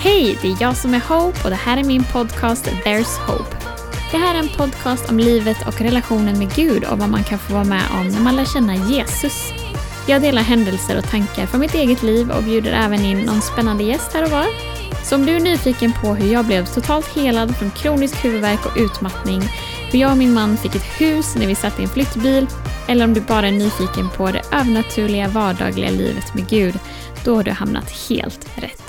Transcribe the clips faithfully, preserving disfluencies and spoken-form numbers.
Hej, det är jag som är Hope och det här är min podcast There's Hope. Det här är en podcast om livet och relationen med Gud och vad man kan få vara med om när man lär känna Jesus. Jag delar händelser och tankar från mitt eget liv och bjuder även in någon spännande gäst här och var. Så om du är nyfiken på hur jag blev totalt helad från kronisk huvudvärk och utmattning, hur jag och min man fick ett hus när vi satt i en flyttbil, eller om du bara är nyfiken på det övernaturliga vardagliga livet med Gud, då har du hamnat helt rätt.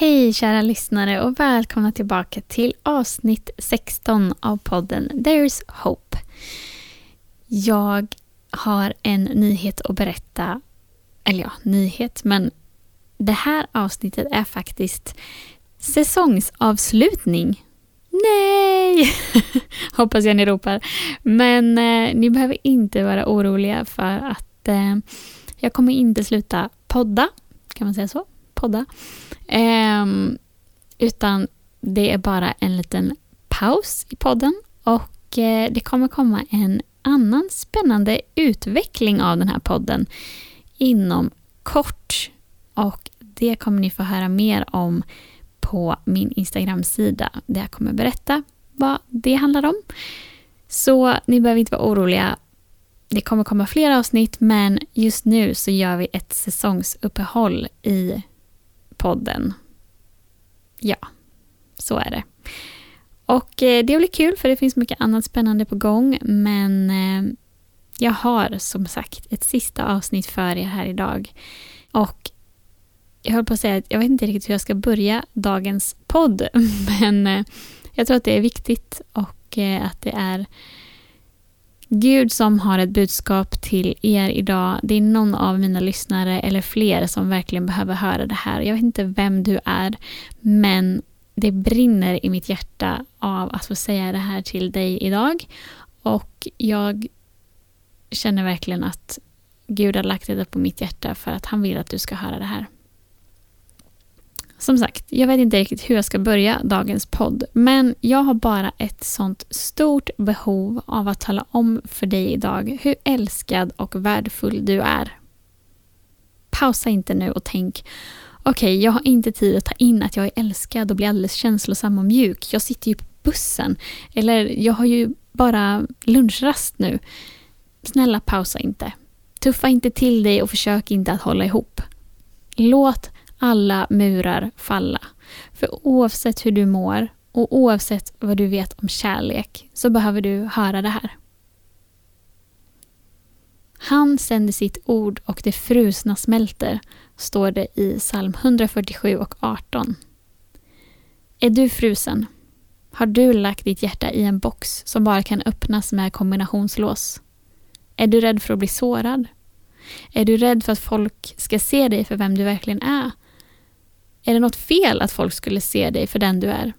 Hej kära lyssnare och välkomna tillbaka till avsnitt sexton av podden There's Hope. Jag har en nyhet att berätta, eller ja, nyhet, men det här avsnittet är faktiskt säsongsavslutning. Nej! Hoppas jag ni ropar. Men eh, ni behöver inte vara oroliga för att eh, jag kommer inte sluta podda. Kan man säga så? Podda. Eh, utan det är bara en liten paus i podden. Och eh, det kommer komma en annan spännande utveckling av den här podden inom kort. Och det kommer ni få höra mer om på min Instagram-sida där jag kommer berätta vad det handlar om. Så ni behöver inte vara oroliga. Det kommer komma flera avsnitt, men just nu så gör vi ett säsongsuppehåll i podden. Ja, så är det. Och det blir kul för det finns mycket annat spännande på gång, men jag har som sagt ett sista avsnitt för er här idag. Och jag höll på att säga att jag vet inte riktigt hur jag ska börja dagens podd, men jag tror att det är viktigt och att det är Gud som har ett budskap till er idag. Det är någon av mina lyssnare eller fler som verkligen behöver höra det här. Jag vet inte vem du är, men det brinner i mitt hjärta av att få säga det här till dig idag. Och jag känner verkligen att Gud har lagt det på mitt hjärta för att han vill att du ska höra det här. Som sagt, jag vet inte riktigt hur jag ska börja dagens podd, men jag har bara ett sånt stort behov av att tala om för dig idag hur älskad och värdefull du är. Pausa inte nu och tänk, okej, okay, jag har inte tid att ta in att jag är älskad och blir alldeles känslosam och mjuk. Jag sitter ju på bussen, eller jag har ju bara lunchrast nu. Snälla, pausa inte. Tuffa inte till dig och försök inte att hålla ihop. Låt alla murar falla. För oavsett hur du mår och oavsett vad du vet om kärlek så behöver du höra det här. Han sände sitt ord och det frusna smälter, står det i psalm hundrafyrtiosju och arton. Är du frusen? Har du lagt ditt hjärta i en box som bara kan öppnas med kombinationslås? Är du rädd för att bli sårad? Är du rädd för att folk ska se dig för vem du verkligen är? Är det något fel att folk skulle se dig för den du är?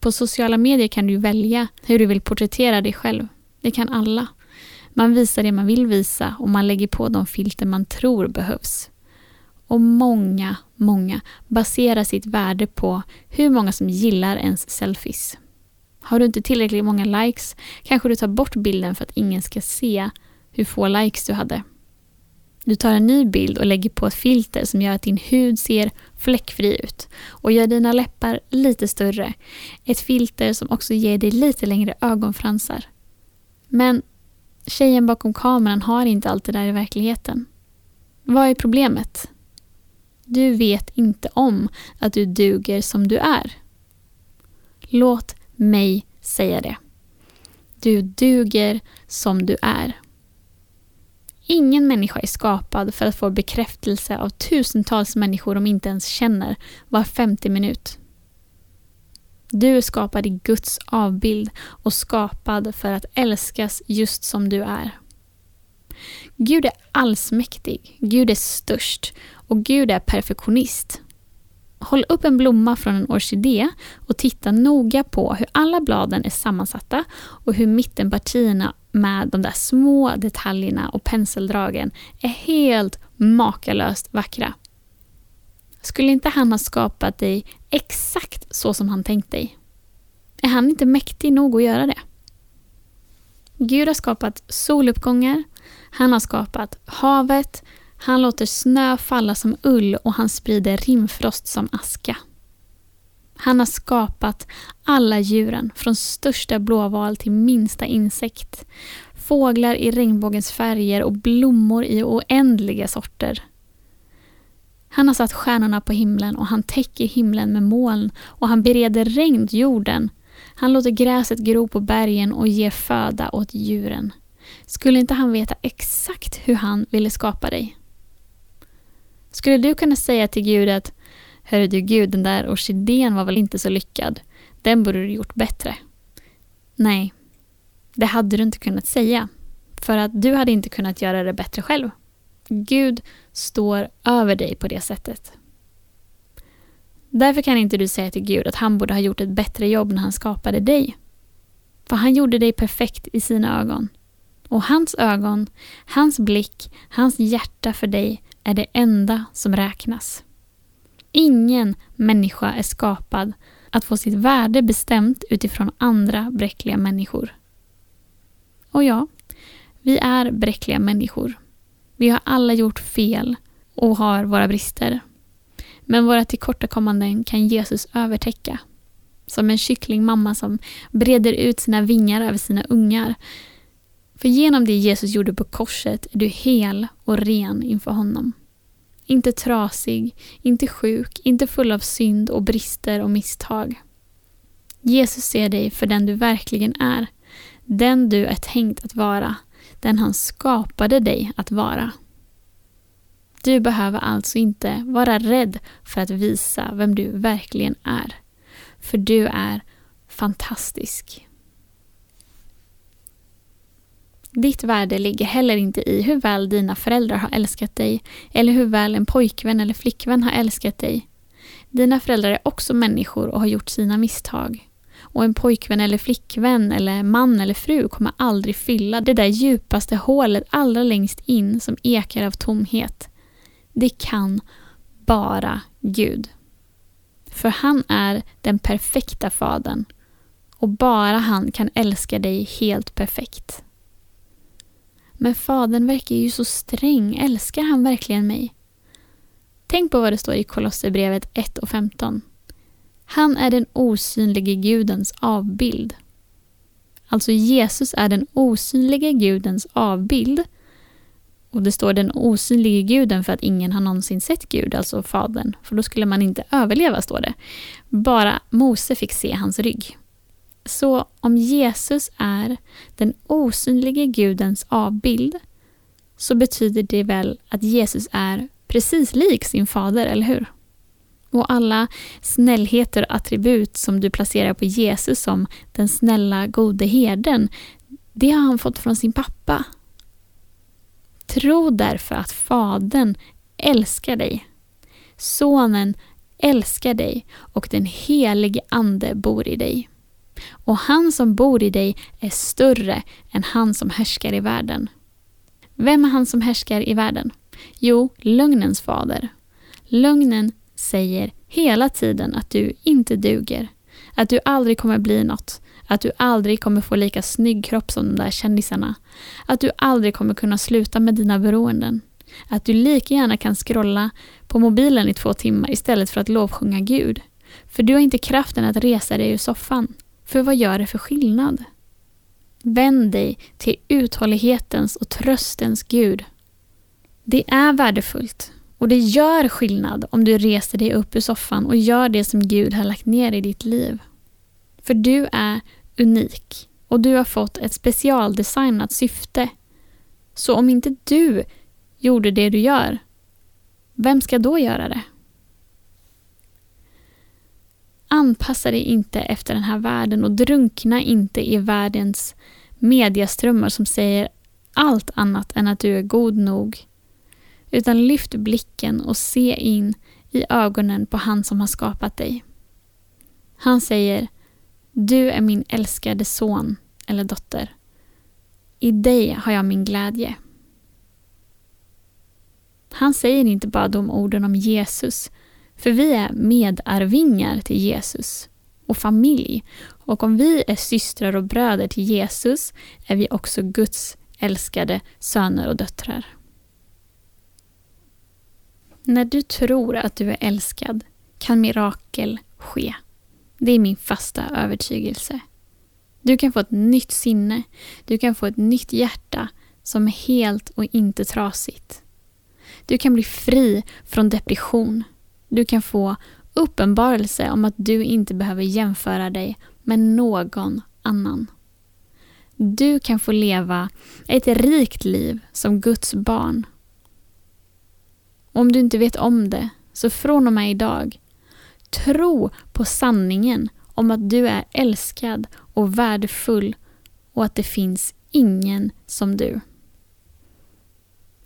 På sociala medier kan du välja hur du vill porträttera dig själv. Det kan alla. Man visar det man vill visa och man lägger på de filter man tror behövs. Och många, många baserar sitt värde på hur många som gillar ens selfies. Har du inte tillräckligt många likes kanske du tar bort bilden för att ingen ska se hur få likes du hade. Du tar en ny bild och lägger på ett filter som gör att din hud ser fläckfri ut och gör dina läppar lite större. Ett filter som också ger dig lite längre ögonfransar. Men tjejen bakom kameran har inte allt det där i verkligheten. Vad är problemet? Du vet inte om att du duger som du är. Låt mig säga det. Du duger som du är. Ingen människa är skapad för att få bekräftelse av tusentals människor de inte ens känner var femtio minut. Du är skapad i Guds avbild och skapad för att älskas just som du är. Gud är allsmäktig, Gud är störst och Gud är perfektionist. Håll upp en blomma från en orkidé och titta noga på hur alla bladen är sammansatta och hur mittenpartierna med de där små detaljerna och penseldragen är helt makalöst vackra. Skulle inte han ha skapat dig exakt så som han tänkt dig? Är han inte mäktig nog att göra det? Gud har skapat soluppgångar, han har skapat havet, Han låter snö falla som ull och han sprider rimfrost som aska. Han har skapat alla djuren, från största blåval till minsta insekt. Fåglar i regnbågens färger och blommor i oändliga sorter. Han har satt stjärnorna på himlen och han täcker himlen med moln och han bereder regn jorden. Han låter gräset gro på bergen och ger föda åt djuren. Skulle inte han veta exakt hur han ville skapa dig? Skulle du kunna säga till Gud att hörru du Gud, den där orkidén var väl inte så lyckad. Den borde du gjort bättre. Nej, det hade du inte kunnat säga. För att du hade inte kunnat göra det bättre själv. Gud står över dig på det sättet. Därför kan inte du säga till Gud att han borde ha gjort ett bättre jobb när han skapade dig. För han gjorde dig perfekt i sina ögon. Och hans ögon, hans blick, hans hjärta för dig är det enda som räknas. Ingen människa är skapad att få sitt värde bestämt utifrån andra bräckliga människor. Och ja, vi är bräckliga människor. Vi har alla gjort fel och har våra brister. Men våra tillkortakommanden kan Jesus övertäcka. Som en kycklingmamma som breder ut sina vingar över sina ungar. För genom det Jesus gjorde på korset är du hel och ren inför honom. Inte trasig, inte sjuk, inte full av synd och brister och misstag. Jesus ser dig för den du verkligen är. Den du är tänkt att vara. Den han skapade dig att vara. Du behöver alltså inte vara rädd för att visa vem du verkligen är. För du är fantastisk. Ditt värde ligger heller inte i hur väl dina föräldrar har älskat dig eller hur väl en pojkvän eller flickvän har älskat dig. Dina föräldrar är också människor och har gjort sina misstag. Och en pojkvän eller flickvän eller man eller fru kommer aldrig fylla det där djupaste hålet allra längst in som ekar av tomhet. Det kan bara Gud. För han är den perfekta fadern och bara han kan älska dig helt perfekt. Men fadern verkar ju så sträng. Älskar han verkligen mig? Tänk på vad det står i Kolosserbrevet ett och femton. Han är den osynlige Gudens avbild. Alltså Jesus är den osynlige Gudens avbild. Och det står den osynlige Guden för att ingen har någonsin sett Gud, alltså fadern. För då skulle man inte överleva, står det. Bara Mose fick se hans rygg. Så om Jesus är den osynlige Gudens avbild så betyder det väl att Jesus är precis lik sin fader, eller hur? Och alla snällheter och attribut som du placerar på Jesus som den snälla gode herden, det har han fått från sin pappa. Tro därför att fadern älskar dig, sonen älskar dig och den helige ande bor i dig. Och han som bor i dig är större än han som härskar i världen. Vem är han som härskar i världen? Jo, lögnens fader. Lögnen säger hela tiden att du inte duger. Att du aldrig kommer bli något. Att du aldrig kommer få lika snygg kropp som de där kändisarna. Att du aldrig kommer kunna sluta med dina beroenden. Att du lika gärna kan scrolla på mobilen i två timmar istället för att lovsjunga Gud. För du har inte kraften att resa dig ur soffan. För vad gör det för skillnad? Vänd dig till uthållighetens och tröstens Gud. Det är värdefullt och det gör skillnad om du reser dig upp ur soffan och gör det som Gud har lagt ner i ditt liv. För du är unik och du har fått ett specialdesignat syfte. Så om inte du gjorde det du gör, vem ska då göra det? Anpassa dig inte efter den här världen och drunkna inte i världens mediaströmmar som säger allt annat än att du är god nog. Utan lyft blicken och se in i ögonen på han som har skapat dig. Han säger, du är min älskade son eller dotter. I dig har jag min glädje. Han säger inte bara de orden om Jesus. För vi är medarvingar till Jesus och familj. Och om vi är systrar och bröder till Jesus är vi också Guds älskade söner och döttrar. När du tror att du är älskad kan mirakel ske. Det är min fasta övertygelse. Du kan få ett nytt sinne. Du kan få ett nytt hjärta som är helt och inte trasigt. Du kan bli fri från depression. Du kan få uppenbarelse om att du inte behöver jämföra dig med någon annan. Du kan få leva ett rikt liv som Guds barn. Om du inte vet om det, så från och med idag, tro på sanningen om att du är älskad och värdefull och att det finns ingen som du.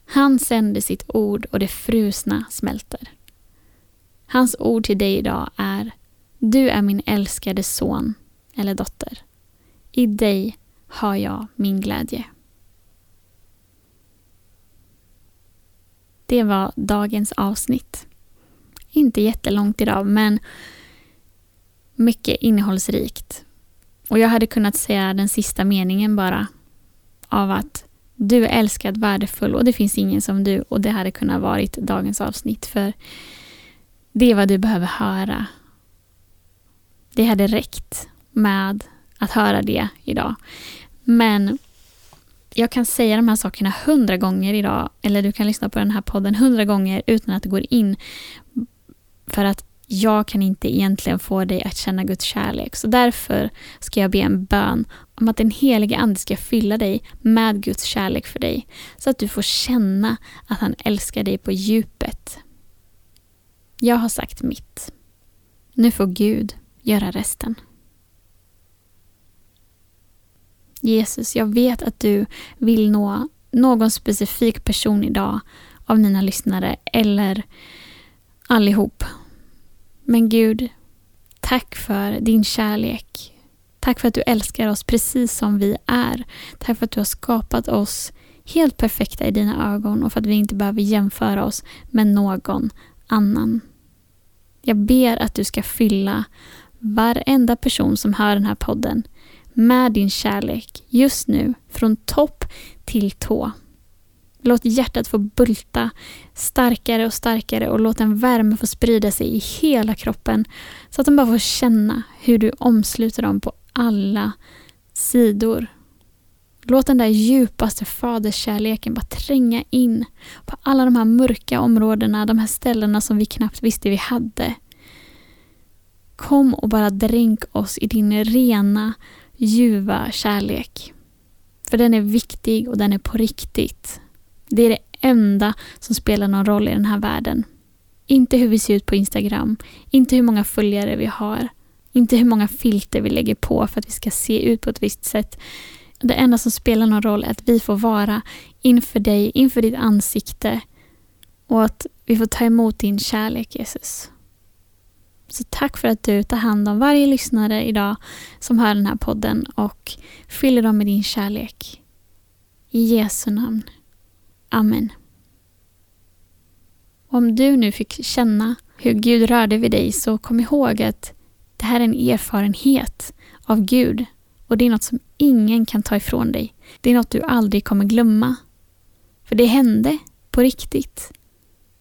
Han sände sitt ord och det frusna smälter. Hans ord till dig idag är: du är min älskade son eller dotter. I dig har jag min glädje. Det var dagens avsnitt. Inte jättelångt idag, men mycket innehållsrikt. Och jag hade kunnat säga den sista meningen bara av att du är älskad, värdefull och det finns ingen som du. Och det hade kunnat varit dagens avsnitt, för det är vad du behöver höra. Det hade räckt med att höra det idag. Men jag kan säga de här sakerna hundra gånger idag. Eller du kan lyssna på den här podden hundra gånger utan att det går in. För att jag kan inte egentligen få dig att känna Guds kärlek. Så därför ska jag be en bön om att den helige ande ska fylla dig med Guds kärlek för dig. Så att du får känna att han älskar dig på djupet. Jag har sagt mitt. Nu får Gud göra resten. Jesus, jag vet att du vill nå någon specifik person idag av mina lyssnare eller allihop. Men Gud, tack för din kärlek. Tack för att du älskar oss precis som vi är. Tack för att du har skapat oss helt perfekta i dina ögon och för att vi inte behöver jämföra oss med någon annan. Jag ber att du ska fylla varenda person som hör den här podden med din kärlek just nu, från topp till tå. Låt hjärtat få bulta starkare och starkare och låt en värme få sprida sig i hela kroppen så att de bara får känna hur du omsluter dem på alla sidor. Låt den där djupaste faderskärleken bara tränga in på alla de här mörka områdena, de här ställena som vi knappt visste vi hade. Kom och bara dränk oss i din rena, ljuva kärlek. För den är viktig och den är på riktigt. Det är det enda som spelar någon roll i den här världen. Inte hur vi ser ut på Instagram. Inte hur många följare vi har. Inte hur många filter vi lägger på för att vi ska se ut på ett visst sätt. Det enda som spelar någon roll är att vi får vara inför dig, inför ditt ansikte. Och att vi får ta emot din kärlek, Jesus. Så tack för att du tar hand om varje lyssnare idag som hör den här podden och fyller dem med din kärlek. I Jesu namn. Amen. Om du nu fick känna hur Gud rörde vid dig, så kom ihåg att det här är en erfarenhet av Gud. Och det är något som ingen kan ta ifrån dig. Det är något du aldrig kommer glömma. För det hände på riktigt.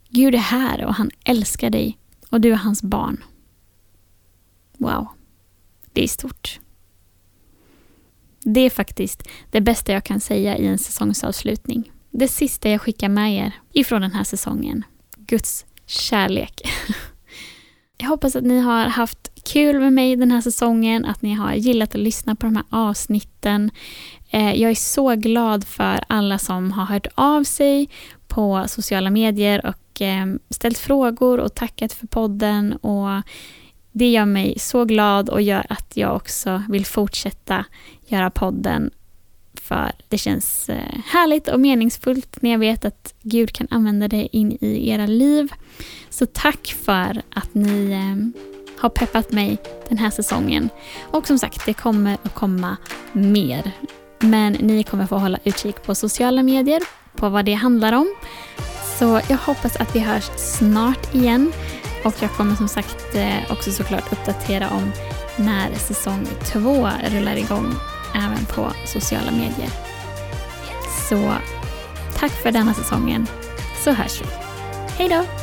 Gud är här och han älskar dig. Och du är hans barn. Wow, det är stort. Det är faktiskt det bästa jag kan säga i en säsongsavslutning. Det sista jag skickar med er ifrån den här säsongen. Guds kärlek. Jag hoppas att ni har haft kul med mig den här säsongen. Att ni har gillat att lyssna på de här avsnitten. Jag är så glad för alla som har hört av sig på sociala medier och ställt frågor och tackat för podden. Och det gör mig så glad och gör att jag också vill fortsätta göra podden. För det känns härligt och meningsfullt när jag vet att Gud kan använda det in i era liv. Så tack för att ni har peppat mig den här säsongen. Och som sagt, det kommer att komma mer. Men ni kommer få hålla utkik på sociala medier på vad det handlar om. Så jag hoppas att vi hörs snart igen. Och jag kommer som sagt också såklart uppdatera om när säsong två rullar igång. Även på sociala medier. Så tack för denna säsongen. Så hörs vi. Hej då!